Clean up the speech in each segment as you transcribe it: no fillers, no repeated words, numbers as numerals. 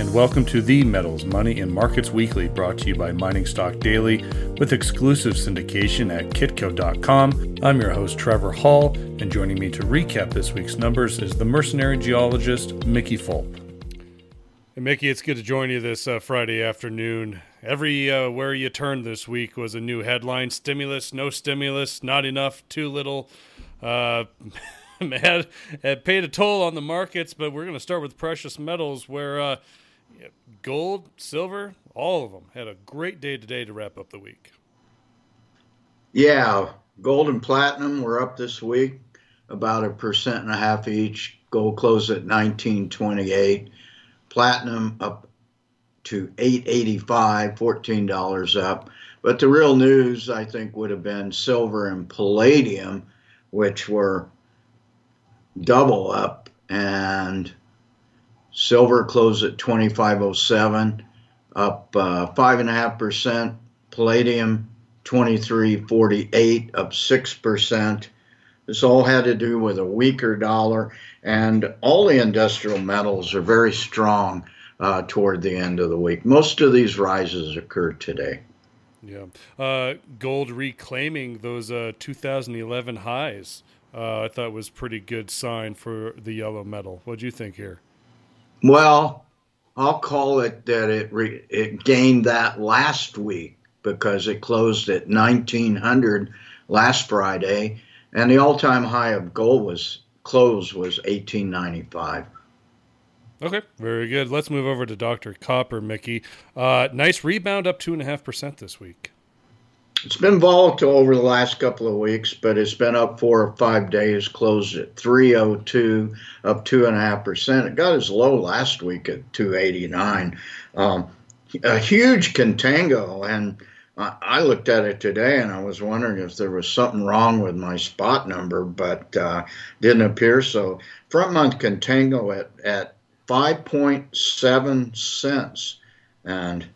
and welcome to the Metals, Money, and Markets Weekly, brought to you by Mining Stock Daily, with exclusive syndication at kitco.com. I'm your host, Trevor Hall, and joining me to recap this week's numbers is the mercenary geologist, Mickey Fulp. Hey, Mickey, it's good to join you this Friday afternoon. Everywhere you turned this week was a new headline: stimulus, no stimulus, not enough, too little. It paid a toll on the markets, but we're going to start with precious metals, where gold, silver, all of them had a great day today to wrap up the week. Yeah, gold and platinum were up this week, about 1.5% each. Gold closed at 19.28. Platinum up to $8.85, $14 up. But the real news, I think, would have been silver and palladium, which were double up, and silver closed at 25.07, up 5.5%. Palladium 23.48, up 6%. This all had to do with a weaker dollar, and all the industrial metals are very strong toward the end of the week. Most of these rises occurred today. Yeah, gold reclaiming those 2011 highs. I thought it was a pretty good sign for the yellow metal. What do you think here? Well, I'll call it that it gained that last week, because it closed at 1900 last Friday, and the all-time high of gold was 1895. Okay, very good. Let's move over to Dr. Copper, Mickey. Nice rebound, up 2.5% this week. It's been volatile over the last couple of weeks, but it's been up 4 or 5 days, closed at 302, up 2.5%. It got as low last week at 289. A huge contango, and I looked at it today, and I was wondering if there was something wrong with my spot number, but didn't appear so. Front-month contango at 5.7 cents, and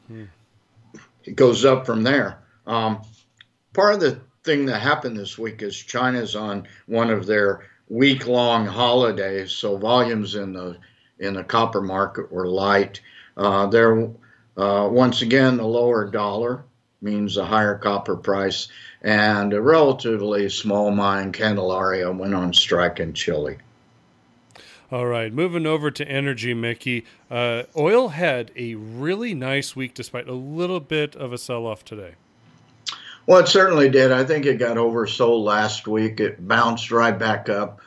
it goes up from there. Part of the thing that happened this week is China's on one of their week-long holidays, so volumes in the copper market were light. Once again, the lower dollar means a higher copper price, and a relatively small mine, Candelaria, went on strike in Chile. All right, moving over to energy, Mickey. Oil had a really nice week despite a little bit of a sell-off today. Well, it certainly did. I think it got oversold last week. It bounced right back up,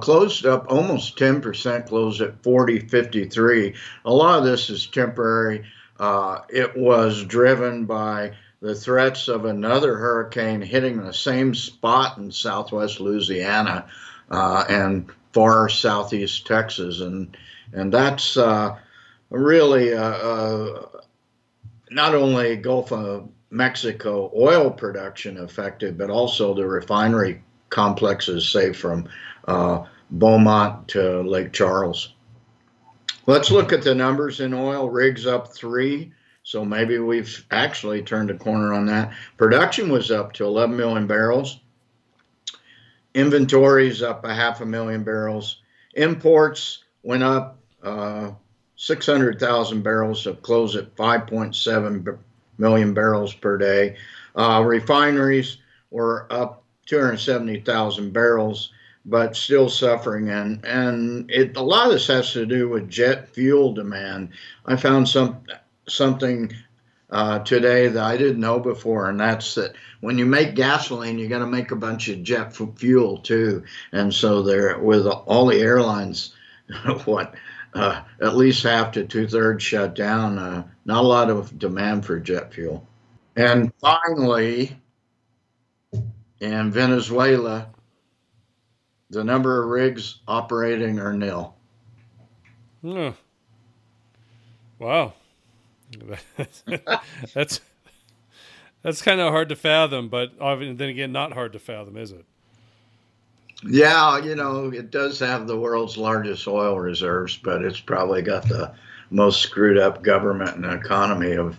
closed up almost 10%, closed at 40.53. A lot of this is temporary. It was driven by the threats of another hurricane hitting the same spot in southwest Louisiana and far southeast Texas. And that's really not only Gulf of Mexico oil production affected, but also the refinery complexes, say from Beaumont to Lake Charles. Let's look at the numbers in oil. Rigs up 3, so maybe we've actually turned a corner on that. Production was up to 11 million barrels. Inventories up 500,000 barrels. Imports went up 600,000 barrels, so close at 5.7 million barrels per day. Refineries were up 270,000 barrels, but still suffering. And a lot of this has to do with jet fuel demand. I found something today that I didn't know before, and that's that when you make gasoline, you got to make a bunch of jet fuel too. And so there, with all the airlines, at least half to two-thirds shut down. Not a lot of demand for jet fuel. And finally, in Venezuela, the number of rigs operating are nil. Hmm. Wow. That's kind of hard to fathom, but then again, not hard to fathom, is it? Yeah, it does have the world's largest oil reserves, but it's probably got the most screwed up government and economy of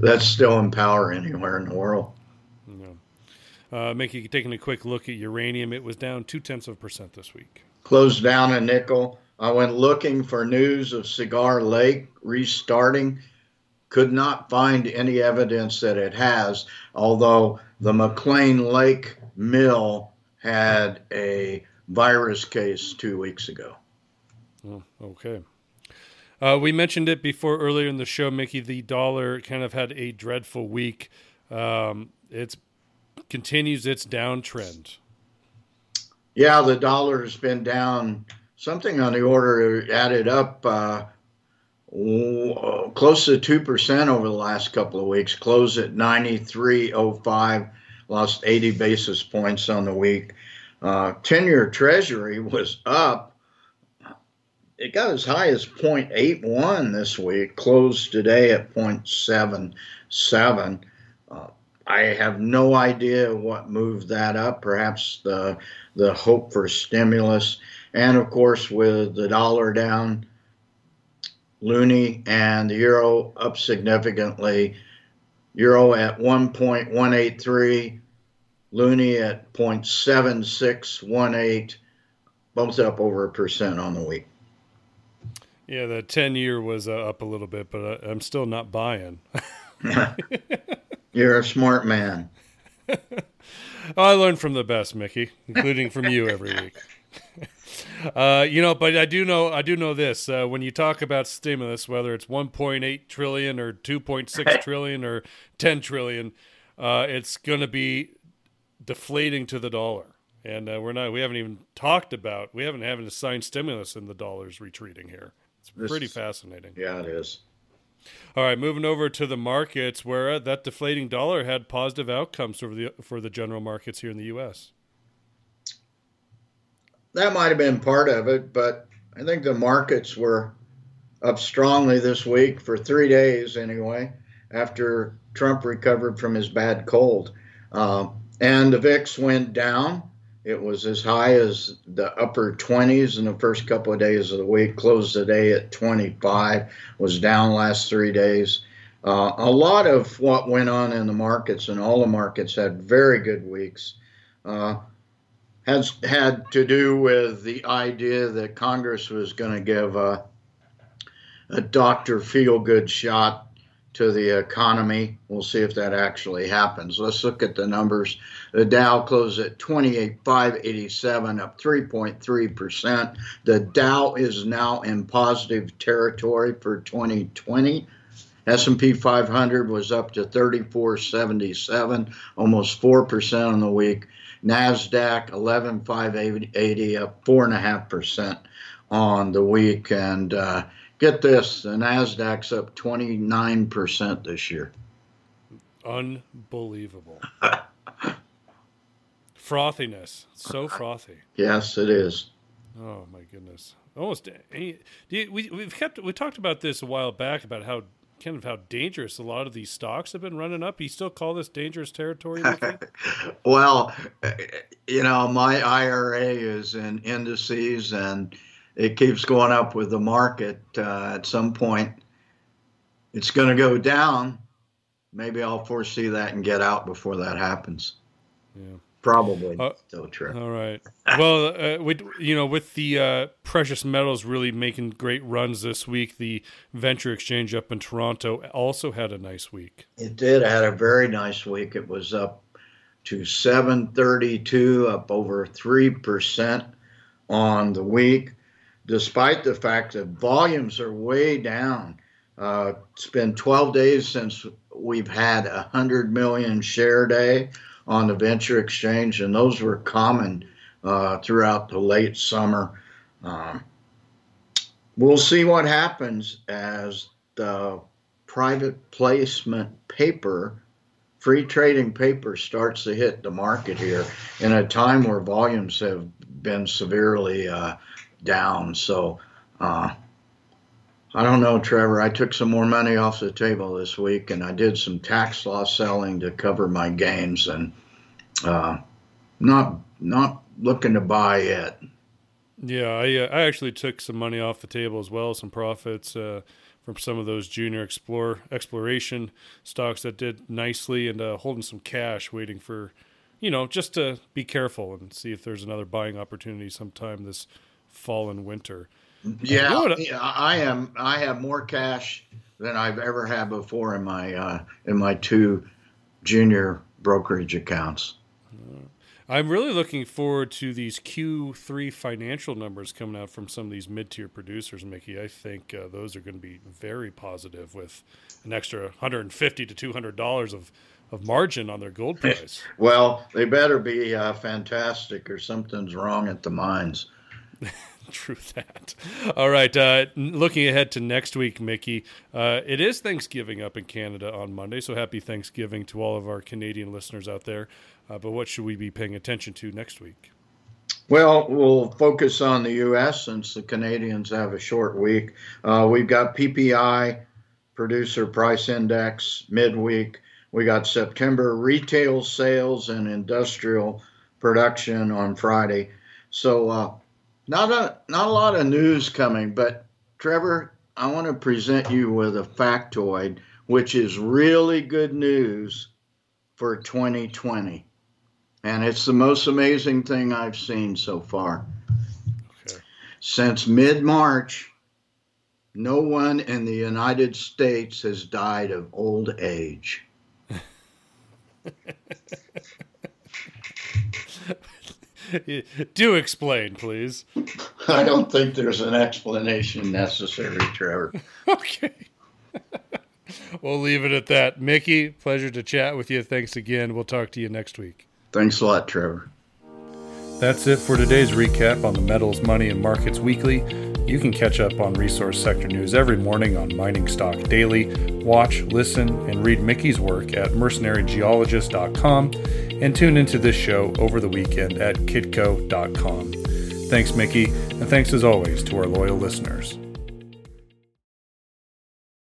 that's still in power anywhere in the world. Yeah. Mickey, taking a quick look at uranium, it was down 0.2% this week. Closed down a nickel, I went looking for news of Cigar Lake restarting. Could not find any evidence that it has, although the McLean Lake mill had a virus case 2 weeks ago. Oh, okay. We mentioned it before earlier in the show, Mickey, the dollar kind of had a dreadful week. It continues its downtrend. Yeah, the dollar has been down something on the order added up close to 2% over the last couple of weeks. Closed at 93.05, lost 80 basis points on the week. 10-year Treasury was up. It got as high as 0.81 this week, closed today at 0.77. I have no idea what moved that up, perhaps the hope for stimulus. And, of course, with the dollar down, loonie, and the euro up significantly, euro at 1.183, loonie at 0.7618, bumps up over 1% on the week. Yeah, the 10-year was up a little bit, but I'm still not buying. You're a smart man. I learn from the best, Mickey, including from you every week. But I do know this. When you talk about stimulus, whether it's 1.8 trillion or 2.6 trillion or 10 trillion, it's going to be deflating to the dollar. And we haven't had an assigned stimulus and the dollar's retreating here. It's pretty fascinating. Yeah, it is. All right, moving over to the markets, where that deflating dollar had positive outcomes for the general markets here in the U.S. That might have been part of it, but I think the markets were up strongly this week for 3 days anyway, after Trump recovered from his bad cold. And the VIX went down. It was as high as the upper 20s in the first couple of days of the week, closed today at 25, was down last 3 days. A lot of what went on in the markets, and all the markets had very good weeks, has had to do with the idea that Congress was going to give a Dr. Feelgood shot to the economy. We'll see if that actually happens. Let's look at the numbers. The Dow closed at 28,587, up 3.3%. The Dow is now in positive territory for 2020. S&P 500 was up to 34.77, almost 4% in the week. NASDAQ 11,580, up 4.5% on the week. And get this, the NASDAQ's up 29% this year. Unbelievable. Frothiness. So frothy. Yes, it is. Oh, my goodness. Almost. We talked about this a while back, about how kind of how dangerous a lot of these stocks have been running up. You still call this dangerous territory? Well, my IRA is in indices, and it keeps going up with the market. At some point, it's going to go down. Maybe I'll foresee that and get out before that happens. Yeah, probably. Still true. All right. Well, with the precious metals really making great runs this week, the Venture Exchange up in Toronto also had a nice week. It did. It had a very nice week. It was up to 732, up over 3% on the week, despite the fact that volumes are way down. It's been 12 days since we've had 100 million share day on the Venture Exchange, and those were common throughout the late summer. We'll see what happens as the private placement paper, free trading paper, starts to hit the market here in a time where volumes have been severely down. So I don't know, Trevor. I took some more money off the table this week, and I did some tax loss selling to cover my gains, and not looking to buy yet. Yeah, I actually took some money off the table as well, some profits from some of those junior exploration stocks that did nicely, and holding some cash, waiting for, just to be careful and see if there's another buying opportunity sometime this fall and winter. Yeah, I am. I have more cash than I've ever had before in my two junior brokerage accounts. I'm really looking forward to these Q3 financial numbers coming out from some of these mid-tier producers, Mickey. I think those are going to be very positive with an extra $150 to $200 of margin on their gold price. Well, they better be fantastic or something's wrong at the mines. True that. All right. Looking ahead to next week, Mickey, it is Thanksgiving up in Canada on Monday, so happy Thanksgiving to all of our Canadian listeners out there. But what should we be paying attention to next week? Well, we'll focus on the U.S. since the Canadians have a short week. We've got PPI, Producer Price Index, midweek. We got September retail sales and industrial production on Friday. So, Not a lot of news coming, but Trevor, I want to present you with a factoid, which is really good news for 2020. And it's the most amazing thing I've seen so far. Okay. Since mid-March, no one in the United States has died of old age. Do explain, please. I don't think there's an explanation necessary, Trevor. Okay. We'll leave it at that. Mickey, pleasure to chat with you. Thanks again. We'll talk to you next week. Thanks a lot, Trevor. That's it for today's recap on the Metals, Money, and Markets Weekly. You can catch up on resource sector news every morning on Mining Stock Daily. Watch, listen, and read Mickey's work at MercenaryGeologist.com and tune into this show over the weekend at kitco.com. Thanks, Mickey, and thanks as always to our loyal listeners.